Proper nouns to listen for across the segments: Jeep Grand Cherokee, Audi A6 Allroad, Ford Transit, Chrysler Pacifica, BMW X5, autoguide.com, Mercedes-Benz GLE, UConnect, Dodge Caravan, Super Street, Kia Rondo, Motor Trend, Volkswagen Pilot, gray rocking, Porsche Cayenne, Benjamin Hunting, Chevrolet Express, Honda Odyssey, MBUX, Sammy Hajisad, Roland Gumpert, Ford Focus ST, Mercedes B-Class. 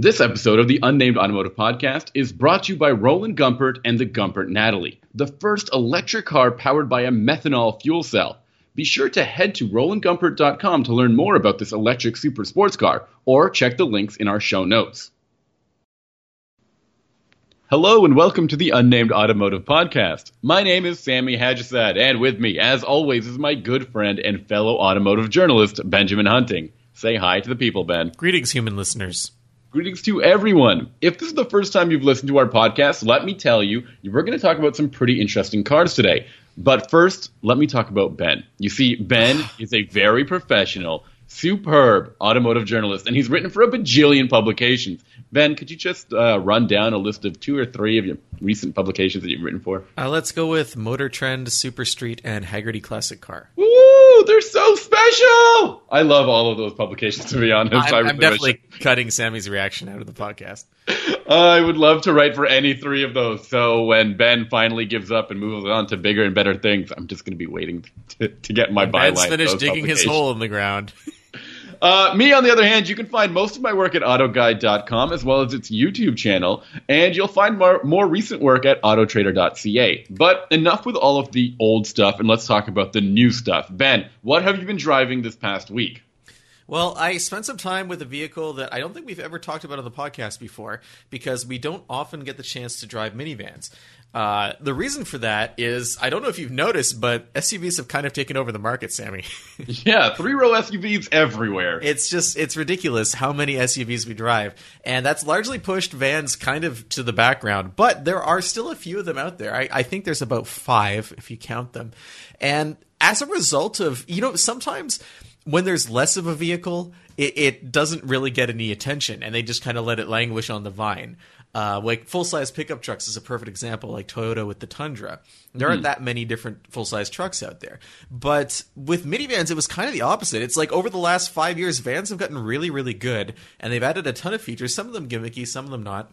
This episode of the Unnamed Automotive Podcast is brought to you by Roland Gumpert and the Gumpert Natalie, the first electric car powered by a methanol fuel cell. Be sure to head to RolandGumpert.com to learn more about this electric super sports car, or check the links in our show notes. Hello and welcome to the Unnamed Automotive Podcast. My name is Sammy Hajisad, and with me, as always, is my good friend and fellow automotive journalist, Benjamin Hunting. Say hi to the people, Ben. Greetings, human listeners. Greetings to everyone. If this is the first time you've listened to our podcast, let me tell you, we're going to talk about some pretty interesting cars today. But first, let me talk about Ben. You see, Ben is a very professional, superb automotive journalist, and he's written for a bajillion publications. Ben, could you just run down a list of two or three of your recent publications that you've written for? Let's go with Motor Trend, Super Street, and Hagerty Classic Car. Woo! They're so special! I love all of those publications, to be honest. I'm definitely cutting Sammy's reaction out of the podcast. I would love to write for any three of those. So when Ben finally gives up and moves on to bigger and better things, I'm just going to be waiting to get my byline. Ben's finished digging his hole in the ground. Me, on the other hand, you can find most of my work at autoguide.com as well as its YouTube channel, and you'll find more recent work at autotrader.ca. But enough with all of the old stuff, and let's talk about the new stuff. Ben, what have you been driving this past week? Well, I spent some time with a vehicle that I don't think we've ever talked about on the podcast before, because we don't often get the chance to drive minivans. The reason for that is, I don't know if you've noticed, but SUVs have kind of taken over the market, Sammy. Yeah, three-row SUVs everywhere. It's ridiculous how many SUVs we drive. And that's largely pushed vans kind of to the background. But there are still a few of them out there. I think there's about five, if you count them. And as a result of, sometimes when there's less of a vehicle, it doesn't really get any attention. And they just kind of let it languish on the vine. Like full-size pickup trucks is a perfect example, like Toyota with the Tundra. There aren't that many different full-size trucks out there. But with minivans, it was kind of the opposite. It's like over the last 5 years, vans have gotten really, really good, and they've added a ton of features, some of them gimmicky, some of them not.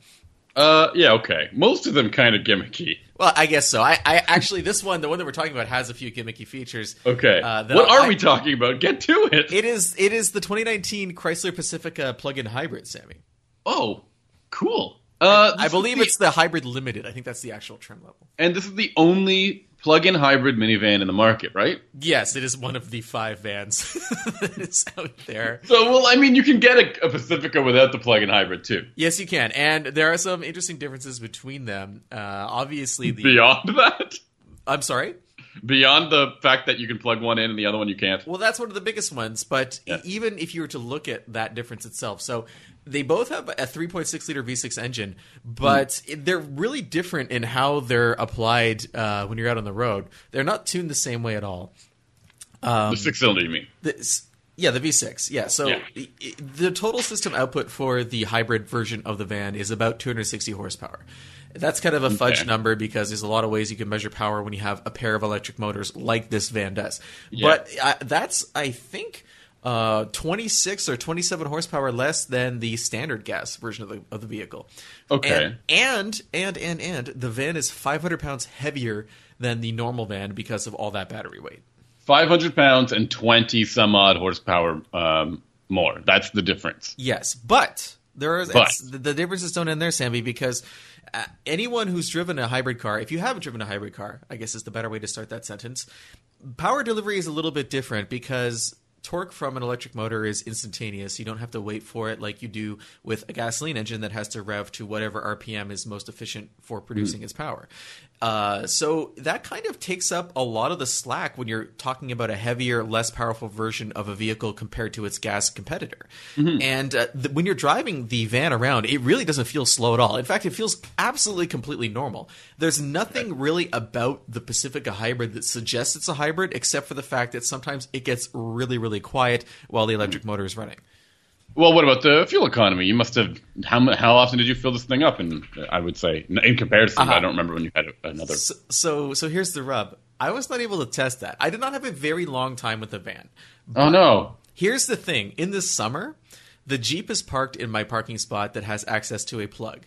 Yeah, okay. Most of them kind of gimmicky. Well, I guess so. I actually, the one that we're talking about has a few gimmicky features. Okay. What are we talking about? Get to it! It is the 2019 Chrysler Pacifica plug-in hybrid, Sammy. Oh, cool. I believe it's the Hybrid Limited. I think that's the actual trim level. And this is the only plug-in hybrid minivan in the market, right? Yes, it is one of the five vans that is out there. So, you can get a Pacifica without the plug-in hybrid, too. Yes, you can. And there are some interesting differences between them. Obviously, beyond that? I'm sorry? Beyond the fact that you can plug one in and the other one you can't. Well, that's one of the biggest ones, but even if you were to look at that difference itself. So they both have a 3.6-liter V6 engine, but they're really different in how they're applied when you're out on the road. They're not tuned the same way at all. The six-cylinder, you mean? The V6. Yeah, so the total system output for the hybrid version of the van is about 260 horsepower. That's kind of a fudge number because there's a lot of ways you can measure power when you have a pair of electric motors like this van does. Yeah. But that's, I think, 26 or 27 horsepower less than the standard gas version of the vehicle. Okay. And the van is 500 pounds heavier than the normal van because of all that battery weight. 500 pounds and 20-some-odd horsepower more. That's the difference. Yes, but the differences don't end there, Sammy, because anyone who's driven a hybrid car, if you haven't driven a hybrid car, I guess is the better way to start that sentence, power delivery is a little bit different because torque from an electric motor is instantaneous. You don't have to wait for it like you do with a gasoline engine that has to rev to whatever RPM is most efficient for producing its power. So that kind of takes up a lot of the slack when you're talking about a heavier, less powerful version of a vehicle compared to its gas competitor. Mm-hmm. And when you're driving the van around, it really doesn't feel slow at all. In fact, it feels absolutely completely normal. There's nothing really about the Pacifica hybrid that suggests it's a hybrid, except for the fact that sometimes it gets really, really quiet while the electric motor is running. Well, what about the fuel economy? You must have – how often did you fill this thing up? And I would say in comparison, I don't remember when you had another. So here's the rub. I was not able to test that. I did not have a very long time with the van. Oh, no. Here's the thing. In the summer, the Jeep is parked in my parking spot that has access to a plug.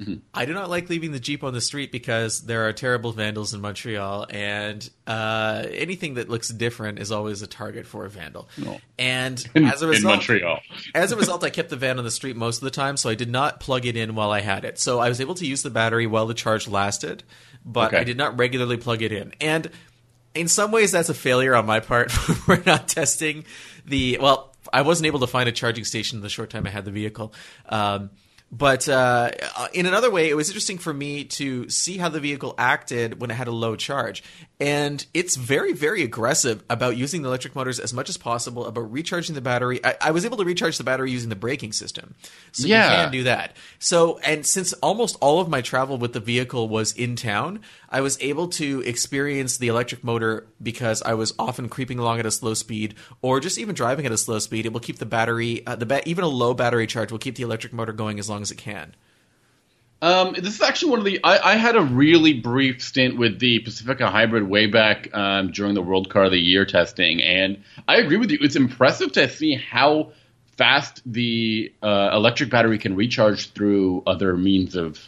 Mm-hmm. I do not like leaving the Jeep on the street because there are terrible vandals in Montreal, and anything that looks different is always a target for a vandal. No. And as a result, in Montreal. As a result, I kept the van on the street most of the time, so I did not plug it in while I had it. So I was able to use the battery while the charge lasted, but I did not regularly plug it in. And in some ways, that's a failure on my part for not testing the – well, I wasn't able to find a charging station in the short time I had the vehicle. But in another way, it was interesting for me to see how the vehicle acted when it had a low charge. And it's very, very aggressive about using the electric motors as much as possible, about recharging the battery. I was able to recharge the battery using the braking system. So you can do that. So, and since almost all of my travel with the vehicle was in town, I was able to experience the electric motor because I was often creeping along at a slow speed or just even driving at a slow speed. It will keep the battery, even a low battery charge will keep the electric motor going as long as it can. This is actually one of the – I had a really brief stint with the Pacifica Hybrid way back during the World Car of the Year testing, and I agree with you. It's impressive to see how fast the electric battery can recharge through other means of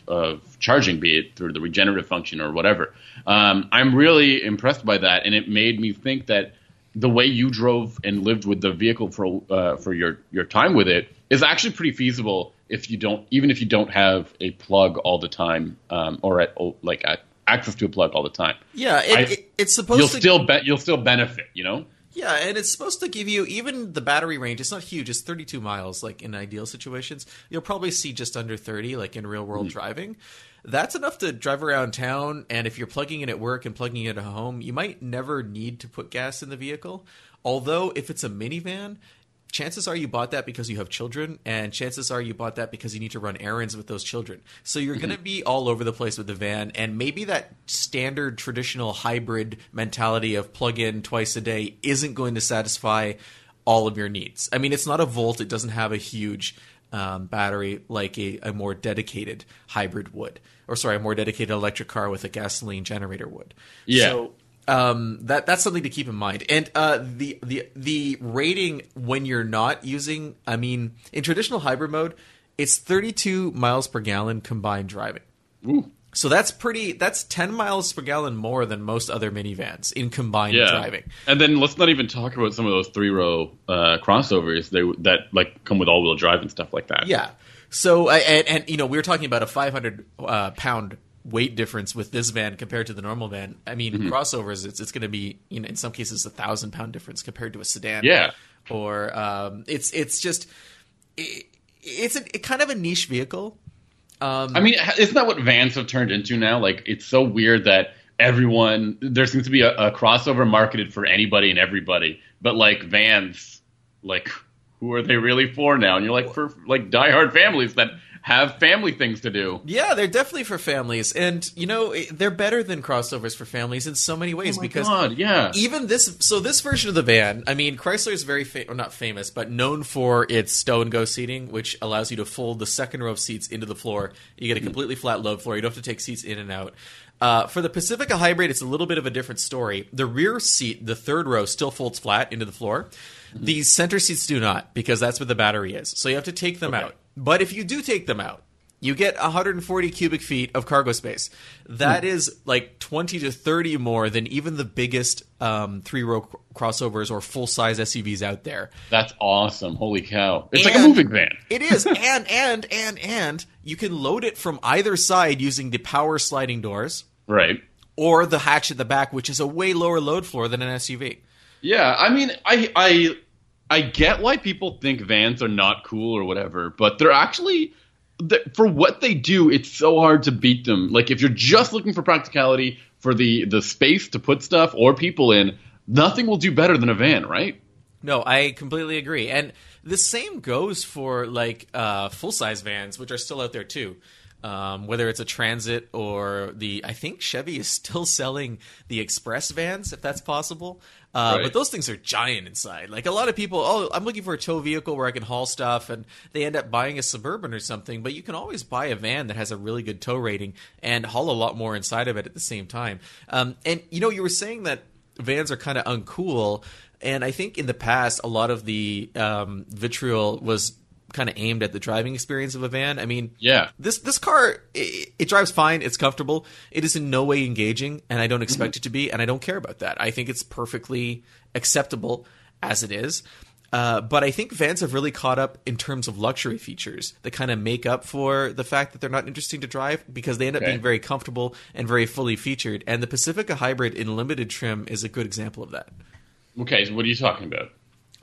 charging, be it through the regenerative function or whatever. I'm really impressed by that, and it made me think that the way you drove and lived with the vehicle for your time with it is actually pretty feasible. Even if you don't have a plug all the time, or access to a plug all the time, you'll still benefit, you know. Yeah, and it's supposed to give you even the battery range. It's not huge; it's 32 miles, like in ideal situations. You'll probably see just under 30, like in real world driving. That's enough to drive around town, and if you're plugging in at work and plugging in at home, you might never need to put gas in the vehicle. Although, if it's a minivan, chances are you bought that because you have children, and chances are you bought that because you need to run errands with those children. So you're going to be all over the place with the van, and maybe that standard traditional hybrid mentality of plug in twice a day isn't going to satisfy all of your needs. I mean, it's not a Volt. It doesn't have a huge battery like a more dedicated hybrid would. Or sorry, a more dedicated electric car with a gasoline generator would. Yeah. So, that's something to keep in mind. And the rating when you're not using, I mean, in traditional hybrid mode, it's 32 miles per gallon combined driving. Ooh. So that's 10 miles per gallon more than most other minivans in combined driving. And then let's not even talk about some of those 3-row crossovers that like come with all-wheel drive and stuff like that. Yeah. So and you know, we were talking about a 500 pound weight difference with this van compared to the normal van. I mean, crossovers, it's going to be, you know, in some cases 1,000 pound difference compared to a sedan. Yeah. Or it's kind of a niche vehicle. I mean, isn't that what vans have turned into now? Like, it's so weird that there seems to be a crossover marketed for anybody and everybody, but like vans, like who are they really for now? And you're like, for like diehard families that have family things to do. Yeah, they're definitely for families. And, you know, they're better than crossovers for families in so many ways. Even this – so this version of the van, I mean, Chrysler is very not famous, but known for its stow-and-go seating, which allows you to fold the second row of seats into the floor. You get a completely flat load floor. You don't have to take seats in and out. For the Pacifica Hybrid, it's a little bit of a different story. The rear seat, the third row, still folds flat into the floor. The center seats do not, because that's where the battery is. So you have to take them out. But if you do take them out, you get 140 cubic feet of cargo space. That is like 20 to 30 more than even the biggest 3-row crossovers or full-size SUVs out there. That's awesome. Holy cow. It's like a moving van. It is. And you can load it from either side using the power sliding doors. Right. Or the hatch at the back, which is a way lower load floor than an SUV. Yeah. I mean, I get why people think vans are not cool or whatever, but they're actually – for what they do, it's so hard to beat them. Like, if you're just looking for practicality, for the space to put stuff or people in, nothing will do better than a van, right? No, I completely agree. And the same goes for, like, full-size vans, which are still out there too. Whether it's a Transit or I think Chevy is still selling the Express vans, if that's possible. Right. But those things are giant inside. Like, a lot of people, I'm looking for a tow vehicle where I can haul stuff, and they end up buying a Suburban or something. But you can always buy a van that has a really good tow rating and haul a lot more inside of it at the same time. And, you know, you were saying that vans are kind of uncool. And I think in the past, a lot of the vitriol was kind of aimed at the driving experience of a van. I mean, yeah, this car, it drives fine. It's comfortable. It is in no way engaging, and I don't expect it to be, and I don't care about that. I think it's perfectly acceptable as it is. But I think vans have really caught up in terms of luxury features that kind of make up for the fact that they're not interesting to drive, because they end up being very comfortable and very fully featured. And the Pacifica Hybrid in limited trim is a good example of that. Okay, so what are you talking about?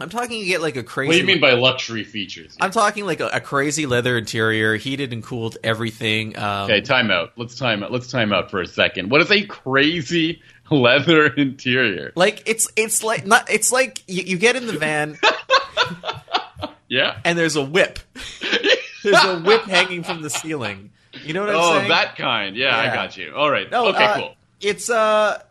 I'm talking you get like a crazy... What do you mean by luxury features? I'm talking like a crazy leather interior, heated and cooled everything. Okay, time out. Let's time out for a second. What is a crazy leather interior? Like it's like you get in the van. Yeah. And there's a whip. There's a whip hanging from the ceiling. You know what I'm saying? Oh, that kind. Yeah, I got you. All right. No, okay, cool. It's a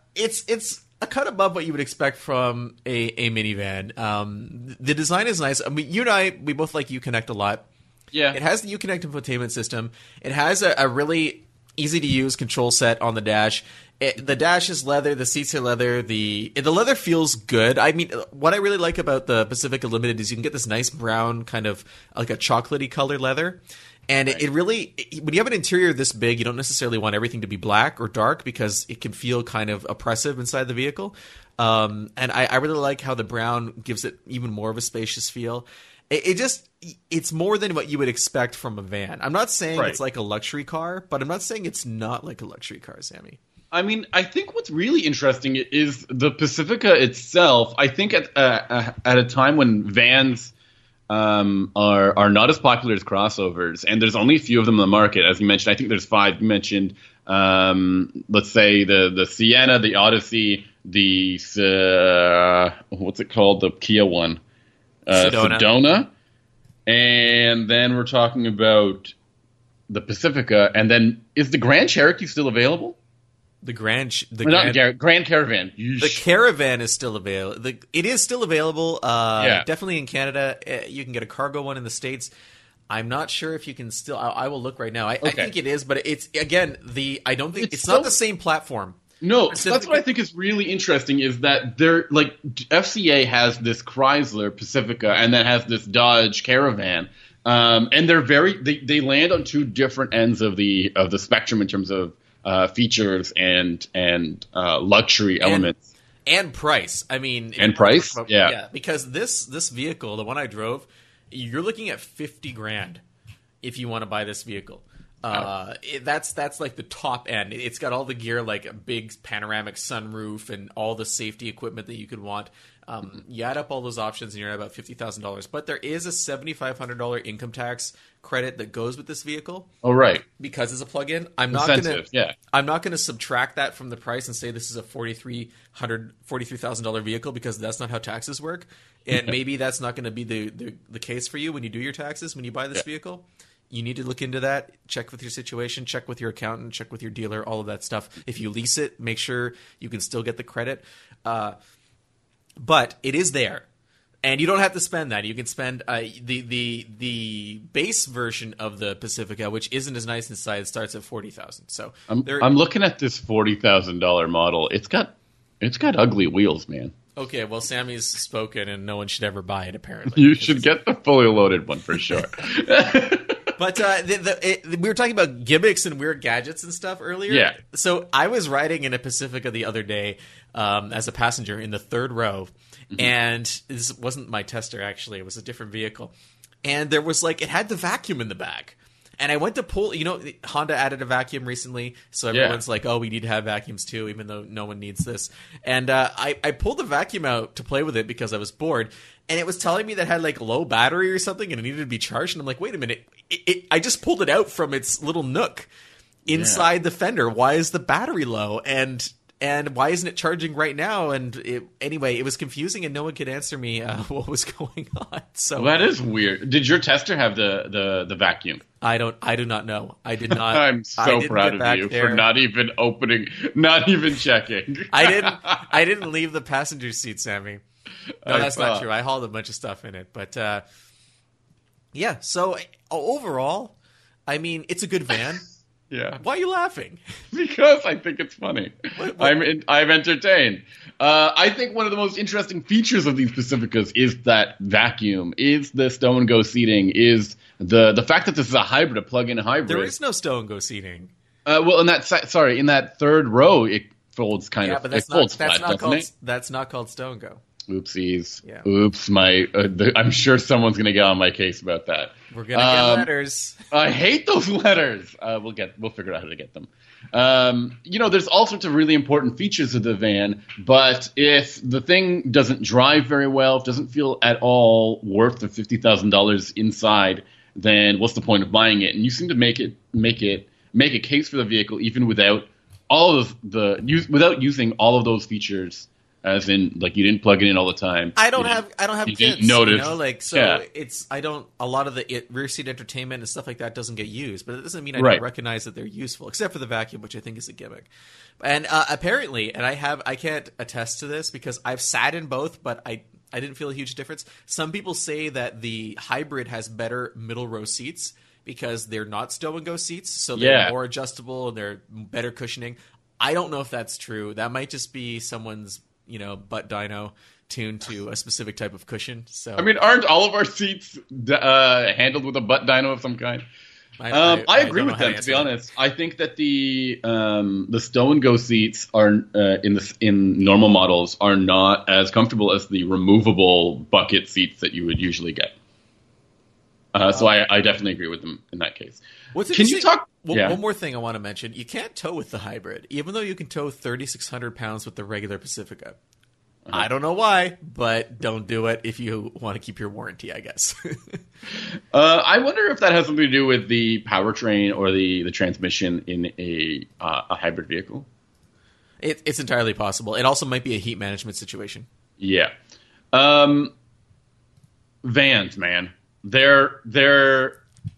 cut above what you would expect from a minivan. The design is nice. I mean, you and I, we both like UConnect a lot. Yeah. It has the UConnect infotainment system. It has a really easy-to-use control set on the dash. The dash is leather. The seats are leather. The leather feels good. I mean, what I really like about the Pacifica Limited is you can get this nice brown kind of like a chocolatey color leather. And it really, when you have an interior this big, you don't necessarily want everything to be black or dark, because it can feel kind of oppressive inside the vehicle. And I really like how the brown gives it even more of a spacious feel. It's more than what you would expect from a van. I'm not saying it's like a luxury car, but I'm not saying it's not like a luxury car, Sammy. I mean, I think what's really interesting is the Pacifica itself. I think at a time when vans are not as popular as crossovers, and there's only a few of them in the market, as you mentioned. I think there's five you mentioned. Let's say the Sienna, the Odyssey, the what's it called, the Kia one, Sedona, and then we're talking about the Pacifica, and then is the Grand Cherokee still available? The Grand Caravan. The Caravan is still available. It is still available. Definitely in Canada. You can get a cargo one in the States. I'm not sure if you can still. I will look right now. I think it is, but it's again the. I don't think it's not the same platform. No, that's what I think is really interesting, is that they're like FCA has this Chrysler Pacifica and then has this Dodge Caravan. And they're they land on two different ends of the spectrum in terms of features and luxury elements and price. I mean, because this vehicle, the one I drove, you're looking at $50,000 if you want to buy this vehicle. That's like the top end. It's got all the gear, like a big panoramic sunroof and all the safety equipment that you could want. You add up all those options and you're at about $50,000. But there is a $7,500 income tax credit that goes with this vehicle. Oh, right. Because it's a plug-in. I'm not going to subtract that from the price and say this is a $43,000 vehicle, because that's not how taxes work. And maybe that's not going to be the case for you when you do your taxes, when you buy this vehicle. You need to look into that, check with your situation, check with your accountant, check with your dealer, all of that stuff. If you lease it, make sure you can still get the credit. But it is there, and you don't have to spend that. You can spend the base version of the Pacifica, which isn't as nice inside. It starts at $40,000. So I'm looking at this $40,000 model. It's got ugly wheels, man. Okay, well, Sammy's spoken, and no one should ever buy it. Apparently, you should get the fully loaded one for sure. But we were talking about gimmicks and weird gadgets and stuff earlier. Yeah. So I was riding in a Pacifica the other day as a passenger in the third row. Mm-hmm. And this wasn't my tester, actually. It was a different vehicle. And there was it had the vacuum in the back. And I went to pull – Honda added a vacuum recently. So everyone's we need to have vacuums too, even though no one needs this. And I pulled the vacuum out to play with it because I was bored. And it was telling me that it had low battery or something and it needed to be charged. And I'm like, wait a minute. I just pulled it out from its little nook inside the fender. Why is the battery low? And why isn't it charging right now? And it was confusing, and no one could answer me what was going on. So that is weird. Did your tester have the vacuum? I do not know. I did not. I'm so proud of you for not even opening, not even checking. I didn't leave the passenger seat, Sammy. No, that's not true. I hauled a bunch of stuff in it, but overall, I mean, it's a good van. Yeah. Why are you laughing? Because I think it's funny. What? I'm entertained. I think one of the most interesting features of these Pacificas is that vacuum, is the stow-and-go seating, is the fact that this is a hybrid, a plug-in hybrid. There is no stow-and-go seating. Well, in that third row, it folds kind of. Yeah, but that's not called stow-and-go. Oopsies. Yeah. Oops. I'm sure someone's going to get on my case about that. We're going to get letters. I hate those letters. We'll figure out how to get them. There's all sorts of really important features of the van, but if the thing doesn't drive very well, if it doesn't feel at all worth the $50,000 inside, then what's the point of buying it? And you seem to make a case for the vehicle even without using all of those features. As in, like, you didn't plug it in all the time. I don't have kids. You didn't notice. A lot of the rear seat entertainment and stuff like that doesn't get used, but it doesn't mean I don't recognize that they're useful, except for the vacuum, which I think is a gimmick. And apparently, and I can't attest to this because I've sat in both, but I didn't feel a huge difference. Some people say that the hybrid has better middle row seats because they're not stow-and-go seats, so they're more adjustable and they're better cushioning. I don't know if that's true. That might just be someone's butt dyno tuned to a specific type of cushion. So aren't all of our seats handled with a butt dyno of some kind? I agree with them, to be honest. I think that the stow-and-go seats are in normal models are not as comfortable as the removable bucket seats that you would usually get. So I definitely agree with them in that case. Can you talk? One more thing I want to mention. You can't tow with the hybrid, even though you can tow 3,600 pounds with the regular Pacifica. Uh-huh. I don't know why, but don't do it if you want to keep your warranty, I guess. I wonder if that has something to do with the powertrain or the transmission in a hybrid vehicle. It's entirely possible. It also might be a heat management situation. Yeah. Vans, man. They're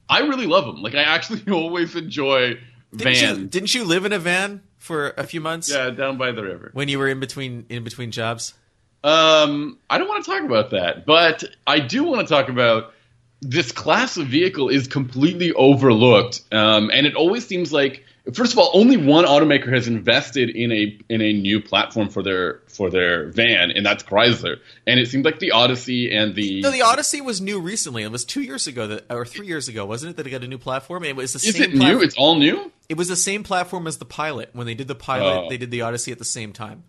I really love them. Like, I actually always enjoy vans. Didn't you live in a van for a few months? Yeah, down by the river. When you were in between jobs? I don't want to talk about that, but I do want to talk about this class of vehicle is completely overlooked. And it always seems like, first of all, only one automaker has invested in a new platform for their van, and that's Chrysler. And it seemed like the Odyssey and the Odyssey was new recently. It was 2 years ago or 3 years ago, wasn't it? That it got a new platform. It was the same. Is it new? It's all new. It was the same platform as the Pilot. When they did the Pilot, they did the Odyssey at the same time.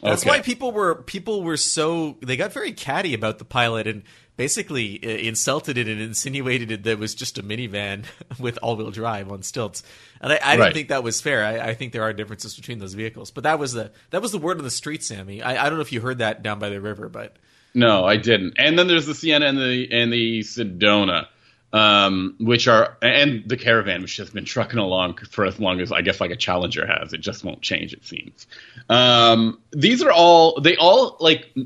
That's why people were so they got very catty about the Pilot and basically insulted it and insinuated it that it was just a minivan with all-wheel drive on stilts. And I didn't think that was fair. I think there are differences between those vehicles. But that was the word on the street, Sammy. I don't know if you heard that down by the river, but no, I didn't. And then there's the Sienna and the Sedona, which are and the Caravan, which has been trucking along for as long as I guess like a Challenger has. It just won't change, it seems. These are all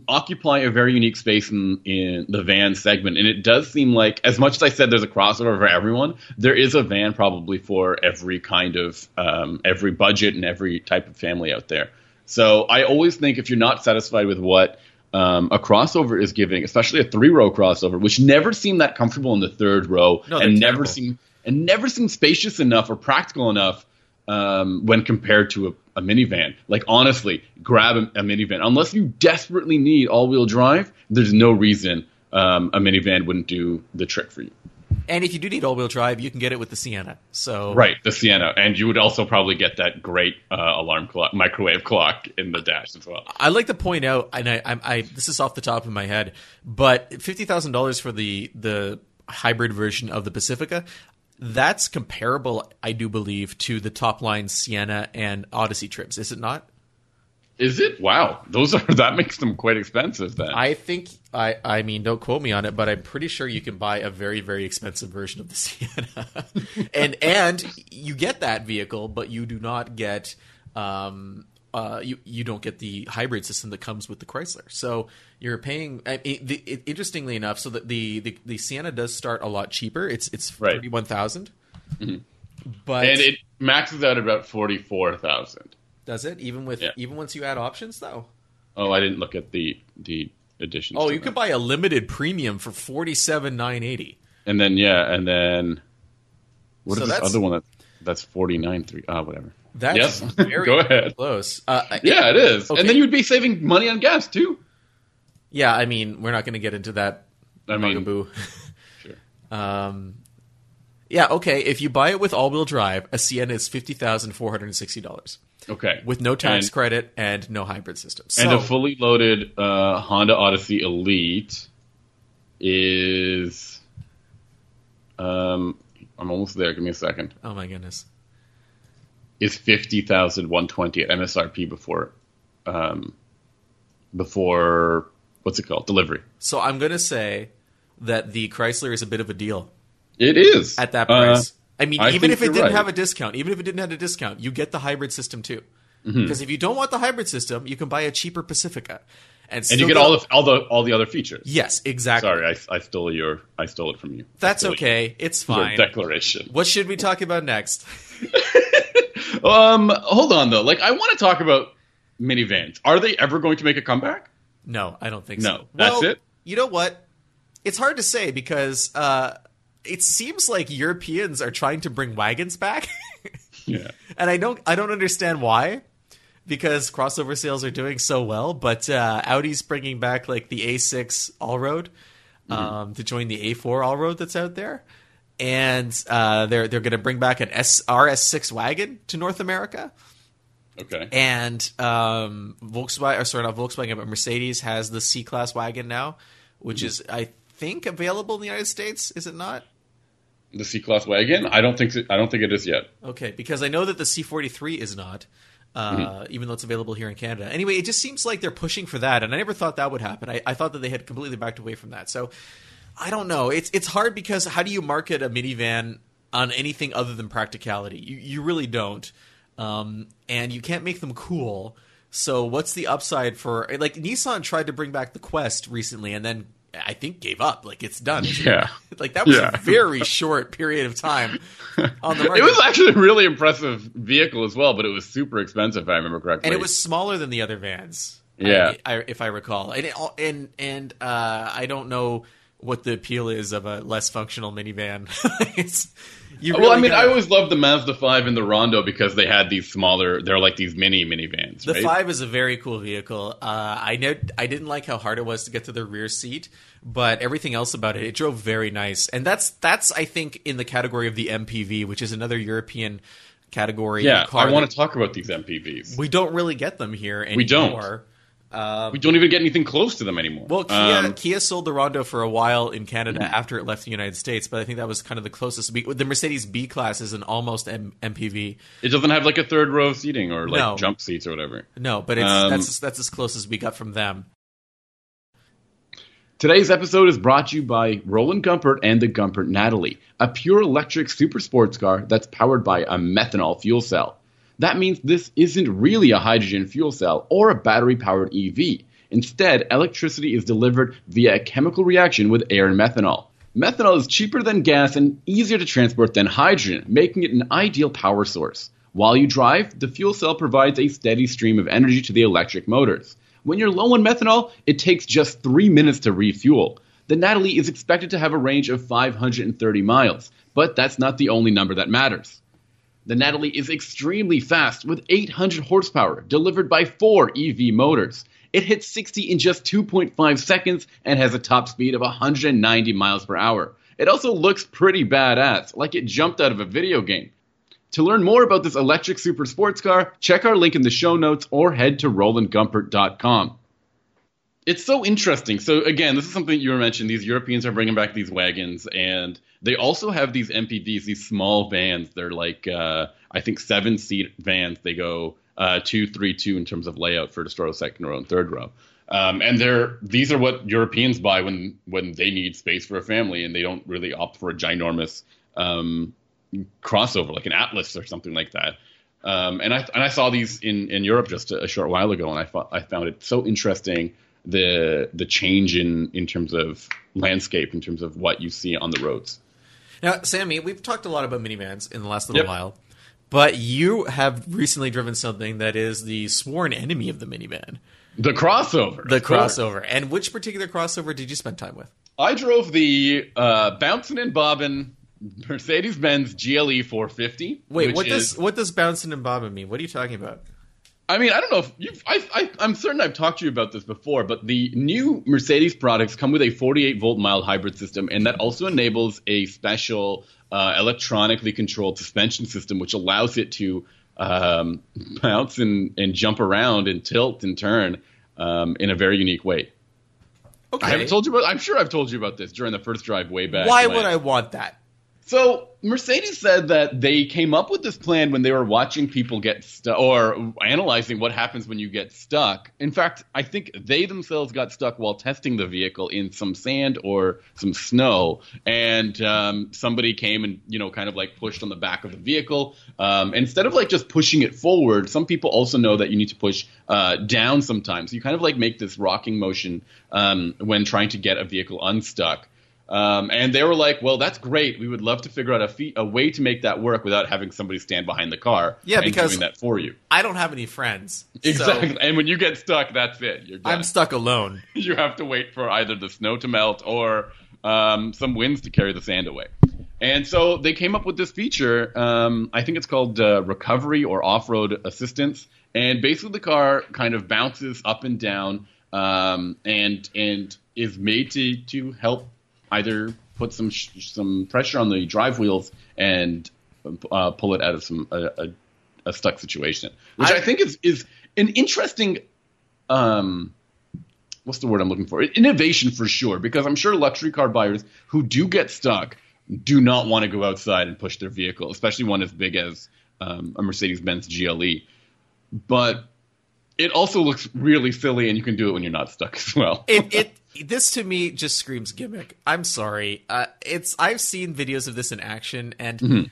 occupy a very unique space in the van segment, and it does seem like, as much as I said there's a crossover for everyone, there is a van probably for every kind of every budget and every type of family out there. So I always think if you're not satisfied with what a crossover is giving, especially a three-row crossover, which never seemed that comfortable in the third row, never seemed spacious enough or practical enough when compared to a minivan. Like, honestly, grab a minivan. Unless you desperately need all-wheel drive, there's no reason a minivan wouldn't do the trick for you. And if you do need all-wheel drive, you can get it with the Sienna. The Sienna. And you would also probably get that great alarm clock, microwave clock in the dash as well. I'd like to point out, and I this is off the top of my head, but $50,000 for the hybrid version of the Pacifica, that's comparable, I do believe, to the top-line Sienna and Odyssey trips, is it not? Is it? Wow. That makes them quite expensive then. I think, I mean, don't quote me on it, but I'm pretty sure you can buy a very, very expensive version of the Sienna. and you get that vehicle, but you do not get, you don't get the hybrid system that comes with the Chrysler. So you're paying, interestingly enough, so that the Sienna does start a lot cheaper. It's $31,000. Mm-hmm. But and it maxes out at about $44,000. Does it? Even once you add options, though? Oh, I didn't look at the additions. Oh, you could buy a limited premium for $47,980. And then what is this other one? that's 49,300. Whatever. That's very Go ahead. Close. Yeah, it is. Okay. And then you'd be saving money on gas too. Yeah, I mean, we're not going to get into that. I mean, sure. Yeah, okay. If you buy it with all-wheel drive, a Sienna is $50,460. Okay. With no tax credit and no hybrid system. So, and a fully loaded Honda Odyssey Elite is. I'm almost there. Give me a second. Oh my goodness. Is $50,120 at MSRP before what's it called? Delivery. So I'm gonna say that the Chrysler is a bit of a deal. It is at that price. I mean, even if it didn't have a discount, you get the hybrid system too. Because if you don't want the hybrid system, you can buy a cheaper Pacifica, and you get all the other features. Yes, exactly. Sorry, I stole it from you. That's okay. It's fine. Your declaration. What should we talk about next? Hold on though. Like, I want to talk about minivans. Are they ever going to make a comeback? No, I don't think so. No, that's it. You know what? It's hard to say because it seems like Europeans are trying to bring wagons back. Yeah, and I don't understand why. Because crossover sales are doing so well, but Audi's bringing back like the A6 Allroad to join the A4 Allroad that's out there, and they're going to bring back an RS6 wagon to North America. Okay. And Mercedes has the C-Class wagon now, which is I think available in the United States. Is it not? The C-Class wagon? I don't think it is yet. Okay, because I know that the C43 is not. Even though it's available here in Canada. Anyway, it just seems like they're pushing for that, and I never thought that would happen. I thought that they had completely backed away from that. So I don't know. It's hard because how do you market a minivan on anything other than practicality? You really don't. And you can't make them cool. So what's the upside for – like Nissan tried to bring back the Quest recently and then I think gave up. Like it's done. Yeah. Like that was a very short period of time on the market. It was actually a really impressive vehicle as well, but it was super expensive if I remember correctly. And it was smaller than the other vans. Yeah. If I recall. And I don't know what the appeal is of a less functional minivan. I always loved the Mazda 5 and the Rondo because they had these smaller, they're like these mini minivans, right? The 5 is a very cool vehicle. I didn't like how hard it was to get to the rear seat, but everything else about it, it drove very nice. And that's I think, in the category of the MPV, which is another European category. Yeah, I want to talk about these MPVs. We don't really get them here anymore. We don't. We don't even get anything close to them anymore. Well, Kia sold the Rondo for a while in Canada after it left the United States, but I think that was kind of the closest. The Mercedes B-Class is an almost MPV. It doesn't have like a third row seating or like jump seats or whatever. No, but that's as close as we got from them. Today's episode is brought to you by Roland Gumpert and the Gumpert Natalie, a pure electric super sports car that's powered by a methanol fuel cell. That means this isn't really a hydrogen fuel cell or a battery-powered EV. Instead, electricity is delivered via a chemical reaction with air and methanol. Methanol is cheaper than gas and easier to transport than hydrogen, making it an ideal power source. While you drive, the fuel cell provides a steady stream of energy to the electric motors. When you're low on methanol, it takes just 3 minutes to refuel. The Natalie is expected to have a range of 530 miles, but that's not the only number that matters. The Natalie is extremely fast with 800 horsepower delivered by 4 EV motors. It hits 60 in just 2.5 seconds and has a top speed of 190 miles per hour. It also looks pretty badass, like it jumped out of a video game. To learn more about this electric super sports car, check our link in the show notes or head to RolandGumpert.com. It's so interesting. So again, this is something you mentioned. These Europeans are bringing back these wagons, and they also have these MPVs, these small vans. They're like, I think, 7-seat vans. They go 2-3-2 in terms of layout, first row, second row, and third row. And these are what Europeans buy when they need space for a family, and they don't really opt for a ginormous crossover, like an Atlas or something like that. And I saw these in Europe just a short while ago, and I found it so interesting. The change in terms of landscape, in terms of what you see on the roads. Now, Sammy, we've talked a lot about minivans in the last little while, but you have recently driven something that is the sworn enemy of the minivan. The crossover. The crossover. Course. And which particular crossover did you spend time with? I drove the bouncing and bobbing Mercedes-Benz GLE 450. Wait, what does bouncing and bobbing mean? What are you talking about? I mean, I don't know if you've, I'm certain I've talked to you about this before, but the new Mercedes products come with a 48-volt mild hybrid system, and that also enables a special electronically controlled suspension system, which allows it to bounce and jump around and tilt and turn in a very unique way. Okay. I haven't told you about. I'm sure I've told you about this during the first drive way back. Why would I want that? So Mercedes said that they came up with this plan when they were watching people get stuck or analyzing what happens when you get stuck. In fact, I think they themselves got stuck while testing the vehicle in some sand or some snow. And somebody came and, you know, kind of like pushed on the back of the vehicle. Instead of like just pushing it forward, some people also know that you need to push down sometimes. You kind of like make this rocking motion when trying to get a vehicle unstuck. And they were like, well, that's great. We would love to figure out a way to make that work without having somebody stand behind the car and doing that for you. I don't have any friends. Exactly. So and when you get stuck, that's it. You're done. I'm stuck alone. You have to wait for either the snow to melt or some winds to carry the sand away. And so they came up with this feature. I think it's called recovery or off-road assistance. And basically the car kind of bounces up and down and is made to help either put some pressure on the drive wheels and pull it out of some a stuck situation, which I think is an interesting what's the word I'm looking for? Innovation for sure, because I'm sure luxury car buyers who do get stuck do not want to go outside and push their vehicle, especially one as big as a Mercedes-Benz GLE. But it also looks really silly, and you can do it when you're not stuck as well. This to me just screams gimmick. I'm sorry. I've seen videos of this in action, and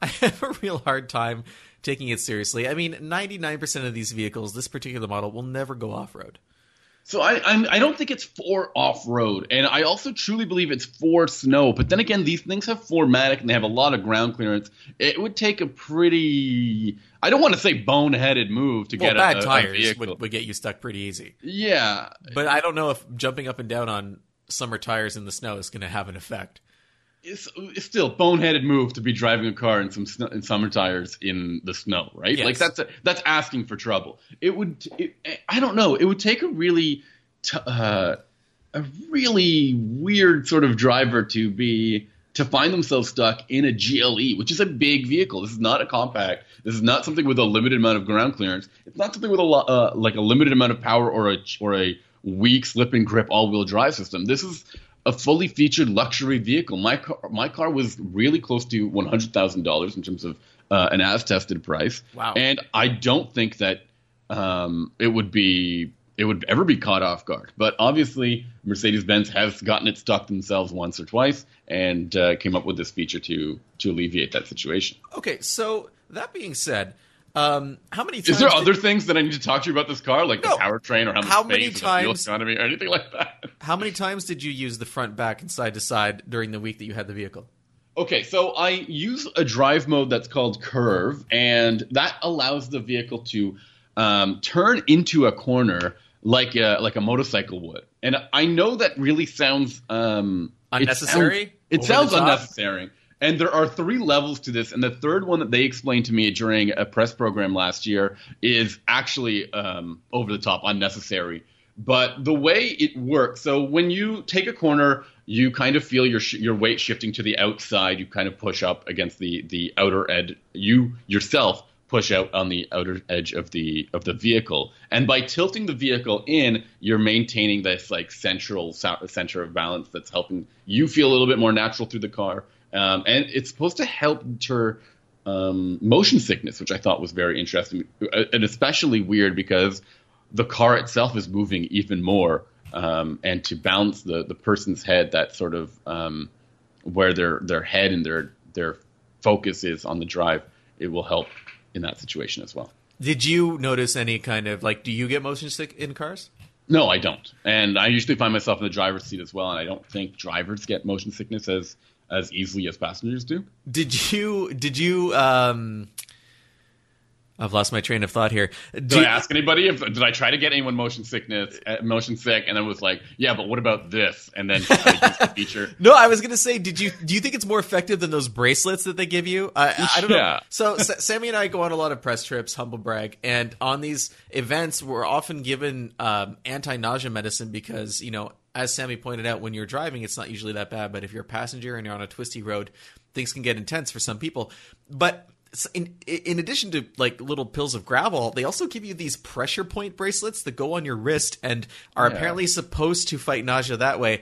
I have a real hard time taking it seriously. I mean, 99% of these vehicles, this particular model, will never go off-road. So I don't think it's for off-road, and I also truly believe it's for snow. But then again, these things have 4MATIC, and they have a lot of ground clearance. It would take a pretty – I don't want to say boneheaded move to get a vehicle. Well, bad tires would get you stuck pretty easy. Yeah. But I don't know if jumping up and down on summer tires in the snow is going to have an effect. It's still a boneheaded move to be driving a car in some snow, in summer tires in the snow, right? Yes. Like that's asking for trouble. I don't know. It would take a really weird sort of driver to find themselves stuck in a GLE, which is a big vehicle. This is not a compact. This is not something with a limited amount of ground clearance. It's not something with a limited amount of power or a weak slip and grip all-wheel drive system. This is a fully featured luxury vehicle. My car was really close to $100,000 in terms of an as-tested price. Wow! And I don't think that it would ever be caught off guard. But obviously, Mercedes-Benz has gotten it stuck themselves once or twice and came up with this feature to alleviate that situation. Okay, so that being said, how many times? Is there other things that I need to talk to you about this car, like the powertrain or how much space, or the fuel economy or anything like that? How many times did you use the front, back, and side to side during the week that you had the vehicle? Okay, so I use a drive mode that's called Curve, and that allows the vehicle to turn into a corner like a motorcycle would. And I know that really sounds unnecessary. It sounds unnecessary. And there are three levels to this, and the third one that they explained to me during a press program last year is actually over the top, unnecessary. But the way it works, so when you take a corner, you kind of feel your weight shifting to the outside. You kind of push up against the outer edge. You yourself push out on the outer edge of the vehicle, and by tilting the vehicle in, you're maintaining this like central center of balance that's helping you feel a little bit more natural through the car. And it's supposed to help deter motion sickness, which I thought was very interesting and especially weird because the car itself is moving even more. And to balance the person's head, that sort of where their head and their focus is on the drive, it will help in that situation as well. Did you notice any kind of do you get motion sick in cars? No, I don't. And I usually find myself in the driver's seat as well. And I don't think drivers get motion sickness as easily as passengers do. Did you I've lost my train of thought here. Did I ask anybody? Did I try to get anyone motion sick, and I was like, yeah, but what about this? And then the feature. No, I was going to say, do you think it's more effective than those bracelets that they give you? I don't know. So Sammy and I go on a lot of press trips, humble brag, and on these events, we're often given anti-nausea medicine because, you know, as Sammy pointed out, when you're driving, it's not usually that bad. But if you're a passenger and you're on a twisty road, things can get intense for some people. But in addition to like little pills of gravel, they also give you these pressure point bracelets that go on your wrist and are apparently supposed to fight nausea that way.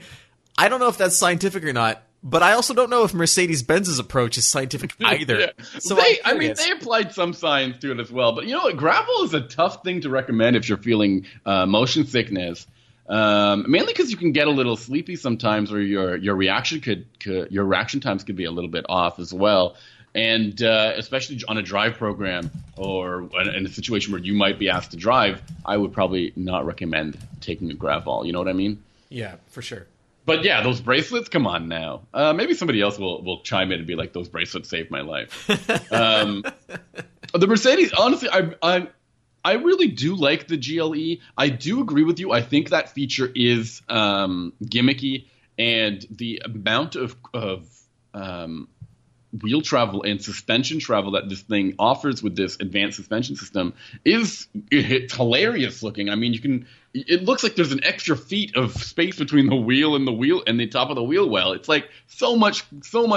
I don't know if that's scientific or not, but I also don't know if Mercedes-Benz's approach is scientific either. So they applied some science to it as well. But you know what? Gravel is a tough thing to recommend if you're feeling motion sickness. Mainly because you can get a little sleepy sometimes, or your reaction times could be a little bit off as well, and especially on a drive program or in a situation where you might be asked to drive, I would probably not recommend taking a gravel. You know what I mean? Yeah, for sure. But yeah, those bracelets, come on now. Maybe somebody else will chime in and be like, "Those bracelets saved my life." The Mercedes, honestly, I really do like the GLE. I do agree with you. I think that feature is gimmicky, and the amount of wheel travel and suspension travel that this thing offers with this advanced suspension system it's hilarious looking. I mean, it looks like there's an extra feet of space between the wheel and the top of the wheel well. It's like so much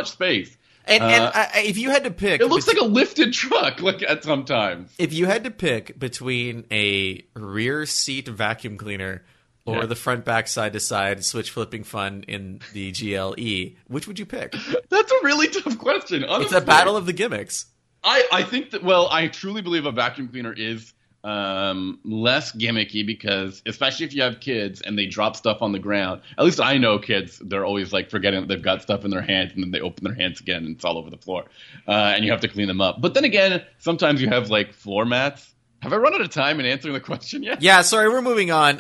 space. And if you had to pick, it looks like a lifted truck. Like at sometimes, if you had to pick between a rear seat vacuum cleaner or the front back side to side switch flipping fun in the GLE, which would you pick? That's a really tough question. Honestly. It's a battle of the gimmicks. I think that, well, I truly believe a vacuum cleaner is less gimmicky, because especially if you have kids and they drop stuff on the ground, at least I know kids, they're always like forgetting that they've got stuff in their hands, and then they open their hands again and it's all over the floor, and you have to clean them up. But then again, sometimes you have like floor mats. Have I run out of time in answering the question yet? Yeah, sorry, we're moving on.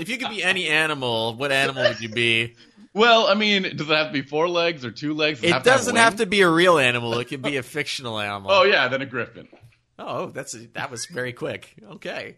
If you could be any animal, what animal would you be? Well, I mean, does it have to be four legs or two legs? It doesn't have to be a real animal. It can be a fictional animal. Oh yeah, then a griffin. Oh, that was very quick. Okay.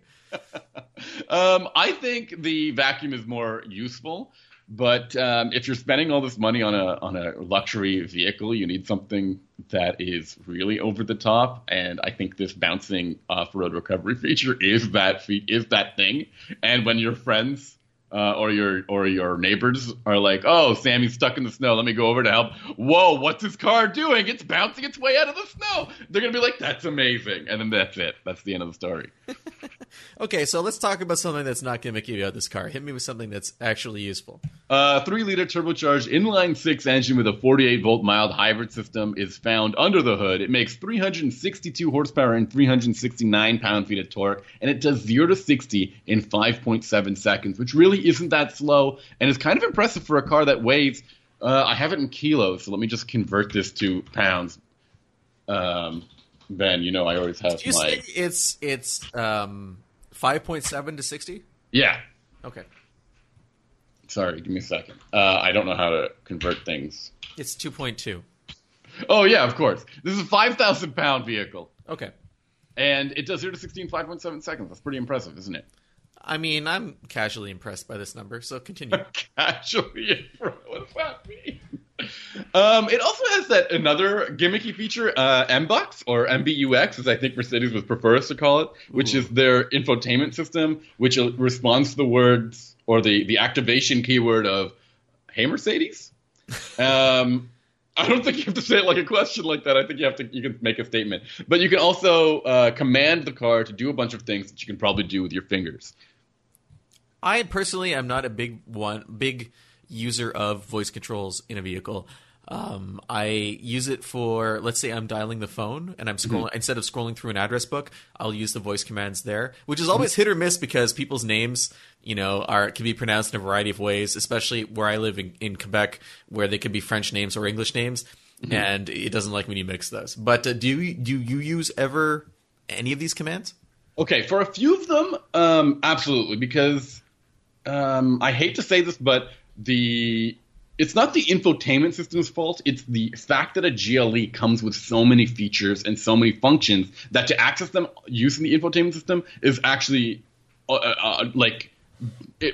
I think the vacuum is more useful, but if you're spending all this money on a luxury vehicle, you need something that is really over the top. And I think this bouncing off-road recovery feature is that thing. And when your friends or your neighbors are like, "Oh, Sammy's stuck in the snow. Let me go over to help." Whoa, what's his car doing? It's bouncing its way out of the snow. They're going to be like, "That's amazing." And then that's it. That's the end of the story. Okay, so let's talk about something that's not gimmicky about this car. Hit me with something that's actually useful. 3-liter turbocharged inline-6 engine with a 48-volt mild hybrid system is found under the hood. It makes 362 horsepower and 369 pound-feet of torque, and it does 0 to 60 in 5.7 seconds, which really isn't that slow, and it's kind of impressive for a car that weighs, I have it in kilos, so let me just convert this to pounds. Ben, you know I always have my... It's 5.7 to 60? Yeah. Okay. Sorry, give me a second. I don't know how to convert things. It's 2.2. Oh, yeah, of course. This is a 5,000-pound vehicle. Okay. And it does 0 to 60 in 5.7 seconds. That's pretty impressive, isn't it? I mean, I'm casually impressed by this number, so continue. Casually impressed? What does that mean? It also has that another gimmicky feature, MBUX, or MBUX, as I think Mercedes would prefer us to call it, which is their infotainment system, which responds to the words or the activation keyword of, "Hey, Mercedes?" I don't think you have to say it like a question like that. I think you can make a statement. But you can also command the car to do a bunch of things that you can probably do with your fingers. I personally am not a big user of voice controls in a vehicle. I use it for, let's say I'm dialing the phone and I'm scrolling, instead of scrolling through an address book, I'll use the voice commands there, which is always hit or miss because people's names, you know, can be pronounced in a variety of ways, especially where I live in Quebec, where they could be French names or English names. Mm-hmm. And it doesn't like when you mix those. But do you use ever any of these commands? Okay. For a few of them, absolutely. Because, I hate to say this, but the It's not the infotainment system's fault. It's the fact that a GLE comes with so many features and so many functions that to access them using the infotainment system is actually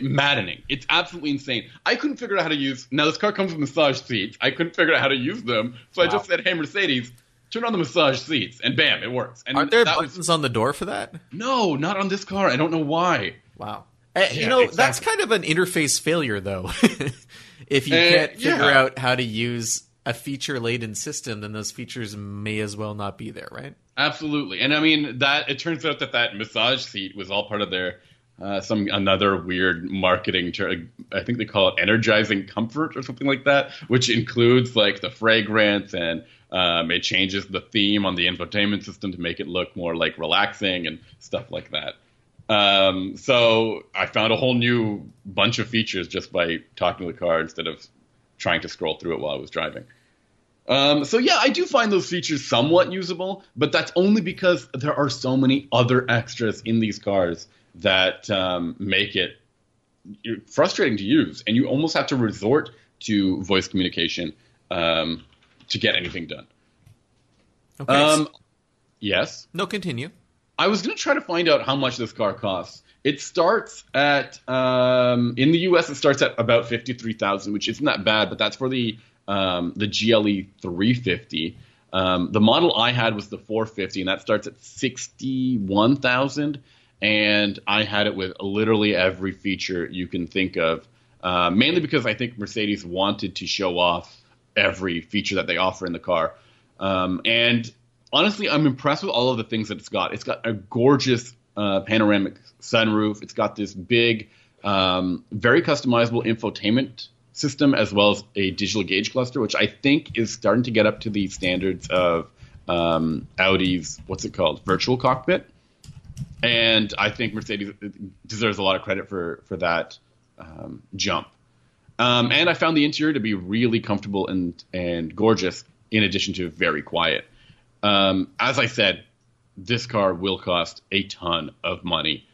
maddening. It's absolutely insane. I couldn't figure out how to use – now this car comes with massage seats. I couldn't figure out how to use them. So I just said, hey, Mercedes, turn on the massage seats, and bam, it works. And aren't there buttons on the door for that? No, not on this car. I don't know why. Wow. Exactly. That's kind of an interface failure, though. If you can't figure out how to use a feature-laden system, then those features may as well not be there, right? Absolutely. And I mean, it turns out that massage seat was all part of their another weird marketing term. I think they call it energizing comfort or something like that, which includes like the fragrance, and it changes the theme on the infotainment system to make it look more like relaxing and stuff like that. So I found a whole new bunch of features just by talking to the car instead of trying to scroll through it while I was driving. So yeah, I do find those features somewhat usable, but that's only because there are so many other extras in these cars that make it frustrating to use. And you almost have to resort to voice communication to get anything done. Okay. Yes? No, continue. I was going to try to find out how much this car costs. It starts at in the U.S. it starts at about $53,000, which isn't that bad, but that's for the GLE 350. The model I had was the 450, and that starts at $61,000. And I had it with literally every feature you can think of, mainly because I think Mercedes wanted to show off every feature that they offer in the car, and honestly, I'm impressed with all of the things that it's got. It's got a gorgeous panoramic sunroof. It's got this big, very customizable infotainment system, as well as a digital gauge cluster, which I think is starting to get up to the standards of Audi's, virtual cockpit. And I think Mercedes deserves a lot of credit for that jump. And I found the interior to be really comfortable and gorgeous, in addition to very quiet. As I said, this car will cost a ton of money.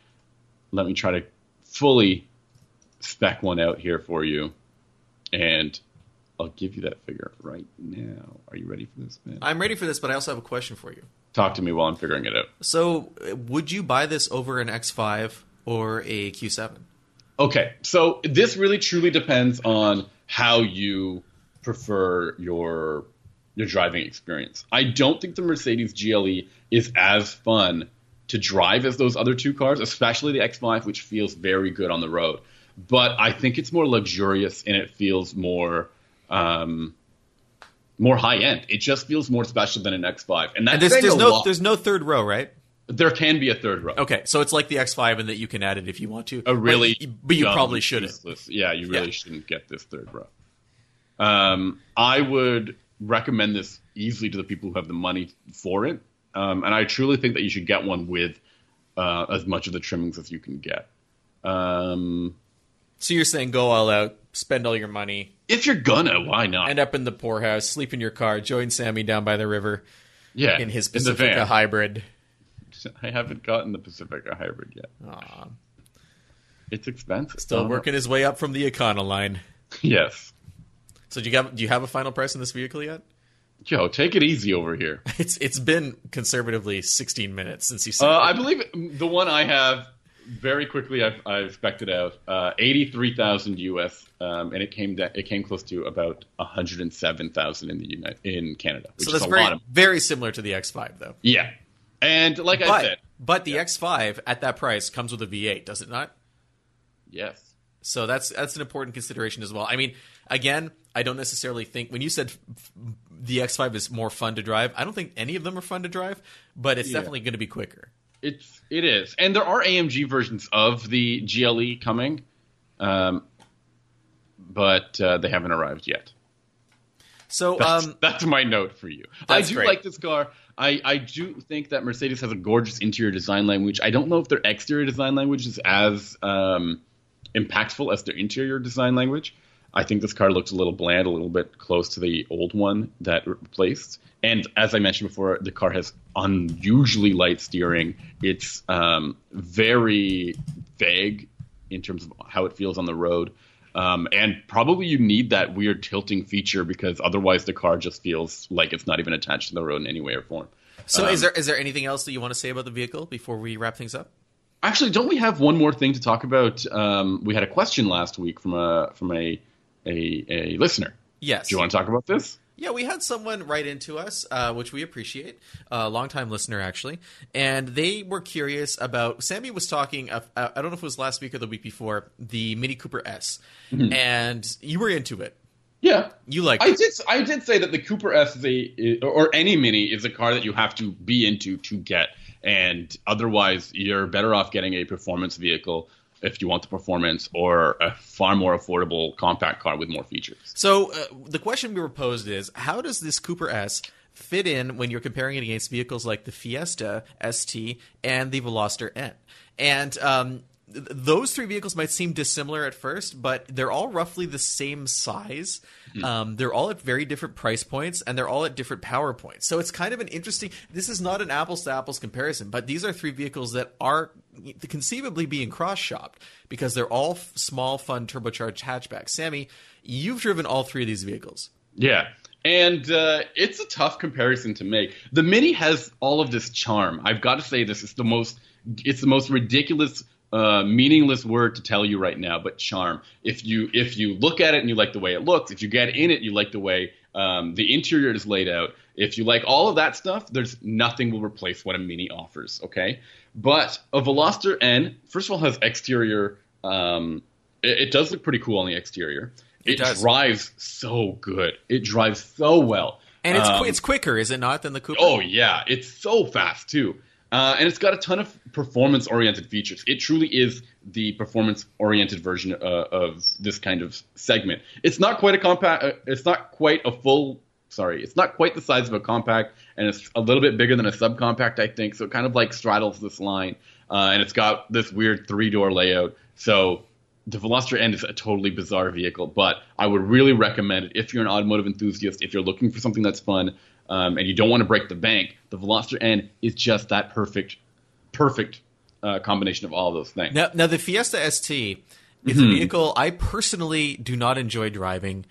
Let me try to fully spec one out here for you, and I'll give you that figure right now. Are you ready for this, man? I'm ready for this, but I also have a question for you. Talk to me while I'm figuring it out. So would you buy this over an X5 or a Q7? Okay, so this really truly depends on how you prefer your driving experience. I don't think the Mercedes GLE is as fun to drive as those other two cars, especially the X5, which feels very good on the road. But I think it's more luxurious, and it feels more more high end. It just feels more special than an X5. And there's no third row, right? There can be a third row. Okay, so it's like the X5 in that you can add it if you want to. But you probably shouldn't. Useless. Yeah, you really shouldn't get this third row. I would recommend this easily to the people who have the money for it. And I truly think that you should get one with as much of the trimmings as you can get. So you're saying go all out, spend all your money. If you're gonna, why not? End up in the poorhouse, sleep in your car, join Sammy down by the river in his Pacifica hybrid. I haven't gotten the Pacifica hybrid yet. Aww. It's expensive. Still working his way up from the Econoline. Yes. So do you have a final price on this vehicle yet? Yo, take it easy over here. It's been conservatively 16 minutes since you said it. I believe the one I have, very quickly I've spec'd it out, $83,000 US, and it came close to about $107,000 in Canada, which is a lot of money. Very similar to the X5 though. Yeah. And I said, the X5 at that price comes with a V8, does it not? Yes. So that's an important consideration as well. I mean, again, I don't necessarily think – when you said the X5 is more fun to drive, I don't think any of them are fun to drive, but it's definitely going to be quicker. It is. And there are AMG versions of the GLE coming, but they haven't arrived yet. So that's my note for you. I do like this car. I do think that Mercedes has a gorgeous interior design language. I don't know if their exterior design language is as impactful as their interior design language. I think this car looks a little bland, a little bit close to the old one that it replaced. And as I mentioned before, the car has unusually light steering. It's very vague in terms of how it feels on the road. And probably you need that weird tilting feature because otherwise the car just feels like it's not even attached to the road in any way or form. So is there anything else that you want to say about the vehicle before we wrap things up? Actually, don't we have one more thing to talk about? We had a question last week from a listener. Yes. Do you want to talk about this? Yeah, we had someone write into us, which we appreciate, a longtime listener actually, and they were curious about. Sammy was talking. I don't know if it was last week or the week before, the Mini Cooper S, and you were into it. Yeah, you like. I did say that the Cooper S or any Mini is a car that you have to be into to get, and otherwise you're better off getting a performance vehicle. If you want the performance or a far more affordable compact car with more features. So the question we were posed is, how does this Cooper S fit in when you're comparing it against vehicles like the Fiesta ST and the Veloster N? And those three vehicles might seem dissimilar at first, but they're all roughly the same size. They're all at very different price points, and they're all at different power points. So it's kind of an interesting – this is not an apples-to-apples comparison, but these are three vehicles that are conceivably being cross-shopped because they're all small, fun, turbocharged hatchbacks. Sammy, you've driven all three of these vehicles. Yeah. And it's a tough comparison to make. The Mini has all of this charm. I've got to say this. It's the most ridiculous – meaningless word to tell you right now, but charm. If you look at it and you like the way it looks, if you get in it, you like the way the interior is laid out. If you like all of that stuff, there's nothing will replace what a Mini offers. Okay, but a Veloster N, first of all, has exterior. It does look pretty cool on the exterior. It drives so good. It drives so well, and it's quicker, is it not, than the Cooper? Oh yeah, it's so fast too. And it's got a ton of performance-oriented features. It truly is the performance-oriented version of this kind of segment. It's not quite a compact. It's not quite the size of a compact, and it's a little bit bigger than a subcompact, I think. So it kind of like straddles this line, and it's got this weird three-door layout. So the Veloster N is a totally bizarre vehicle, but I would really recommend it if you're an automotive enthusiast, if you're looking for something that's fun. And you don't want to break the bank, the Veloster N is just that perfect combination of all those things. Now the Fiesta ST is a vehicle I personally do not enjoy driving.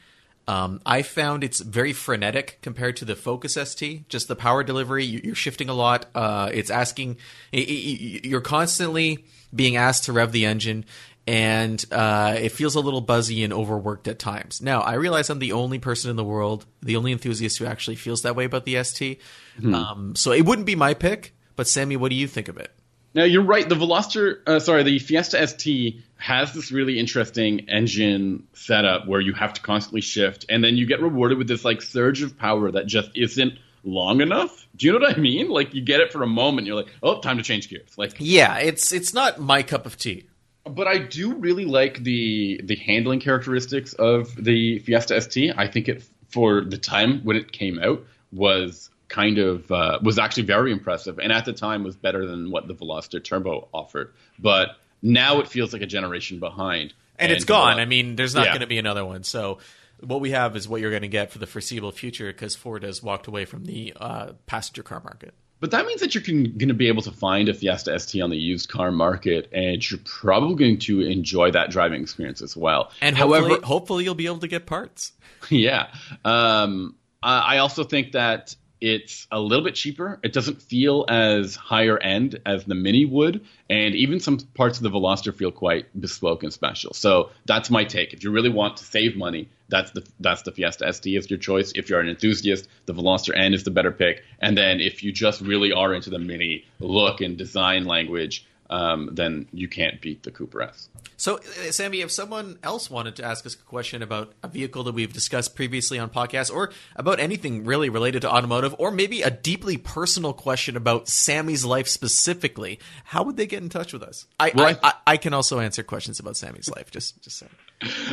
I found it's very frenetic compared to the Focus ST, just the power delivery. You're shifting a lot. It's asking – you're constantly being asked to rev the engine. And it feels a little buzzy and overworked at times. Now, I realize I'm the only person in the world, the only enthusiast who actually feels that way about the ST. So it wouldn't be my pick. But, Sammy, what do you think of it? Now, you're right. The Fiesta ST has this really interesting engine setup where you have to constantly shift. And then you get rewarded with this, like, surge of power that just isn't long enough. Do you know what I mean? Like, you get it for a moment. You're like, oh, time to change gears. Like, yeah, it's not my cup of tea. But I do really like the handling characteristics of the Fiesta ST. I think it, for the time when it came out, was kind of was actually very impressive, and at the time was better than what the Veloster Turbo offered. But now it feels like a generation behind, and it's gone. I mean, there's not going to be another one. So what we have is what you're going to get for the foreseeable future, because Ford has walked away from the passenger car market. But that means that you're going to be able to find a Fiesta ST on the used car market, and you're probably going to enjoy that driving experience as well. And hopefully you'll be able to get parts. Yeah. I also think that it's a little bit cheaper. It doesn't feel as higher end as the Mini would, and even some parts of the Veloster feel quite bespoke and special. So that's my take. If you really want to save money, That's the Fiesta ST is your choice. If you're an enthusiast, the Veloster N is the better pick. And then if you just really are into the Mini look and design language, then you can't beat the Cooper S. So, Sammy, if someone else wanted to ask us a question about a vehicle that we've discussed previously on podcasts, or about anything really related to automotive, or maybe a deeply personal question about Sammy's life specifically, how would they get in touch with us? I can also answer questions about Sammy's life. Just saying.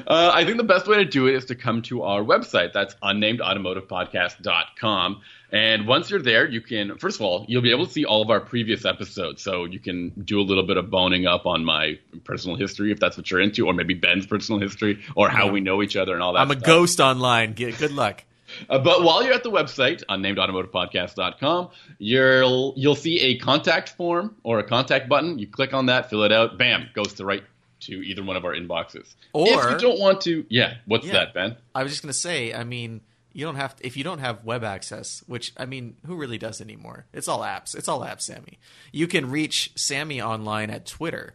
I think the best way to do it is to come to our website. That's unnamedautomotivepodcast.com. And once you're there, you can, first of all, you'll be able to see all of our previous episodes. So you can do a little bit of boning up on my personal history, if that's what you're into, or maybe Ben's personal history, or how we know each other and all that. I'm a ghost online. Good luck. But while you're at the website, unnamedautomotivepodcast.com, you'll see a contact form or a contact button. You click on that, fill it out. Bam, goes to right to either one of our inboxes. Or if you don't want to, that, Ben? I was just going to say, I mean, you don't have to, if you don't have web access, which, I mean, who really does anymore? It's all apps. It's all apps, Sammy. You can reach Sammy online at Twitter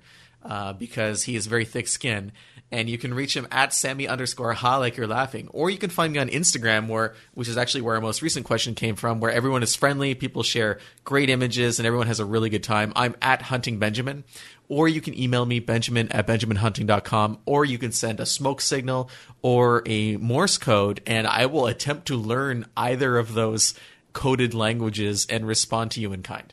because he is very thick skinned, and you can reach him at Sammy_ha, like you're laughing, or you can find me on Instagram, which is actually where our most recent question came from, where everyone is friendly, people share great images, and everyone has a really good time. I'm at Hunting Benjamin. Or you can email me, benjamin@benjaminhunting.com, or you can send a smoke signal or a Morse code, and I will attempt to learn either of those coded languages and respond to you in kind.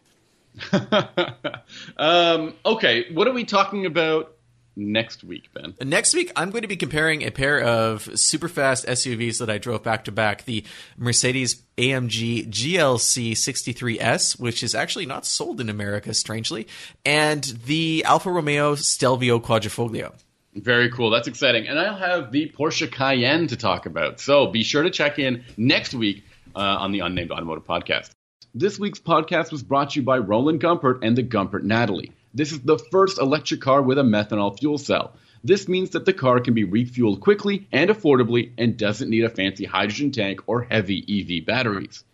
Okay, what are we talking about next week, Ben? Next week, I'm going to be comparing a pair of super fast SUVs that I drove back-to-back, the Mercedes AMG GLC 63S, which is actually not sold in America, strangely, and the Alfa Romeo Stelvio Quadrifoglio. Very cool. That's exciting. And I'll have the Porsche Cayenne to talk about. So be sure to check in next week on the Unnamed Automotive Podcast. This week's podcast was brought to you by Roland Gumpert and the Gumpert Natalie. This is the first electric car with a methanol fuel cell. This means that the car can be refueled quickly and affordably and doesn't need a fancy hydrogen tank or heavy EV batteries.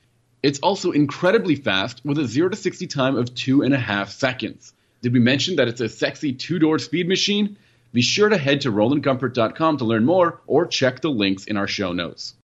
It's also incredibly fast with a 0 to 60 time of 2.5 seconds. Did we mention that it's a sexy two-door speed machine? Be sure to head to RolandGumpert.com to learn more or check the links in our show notes.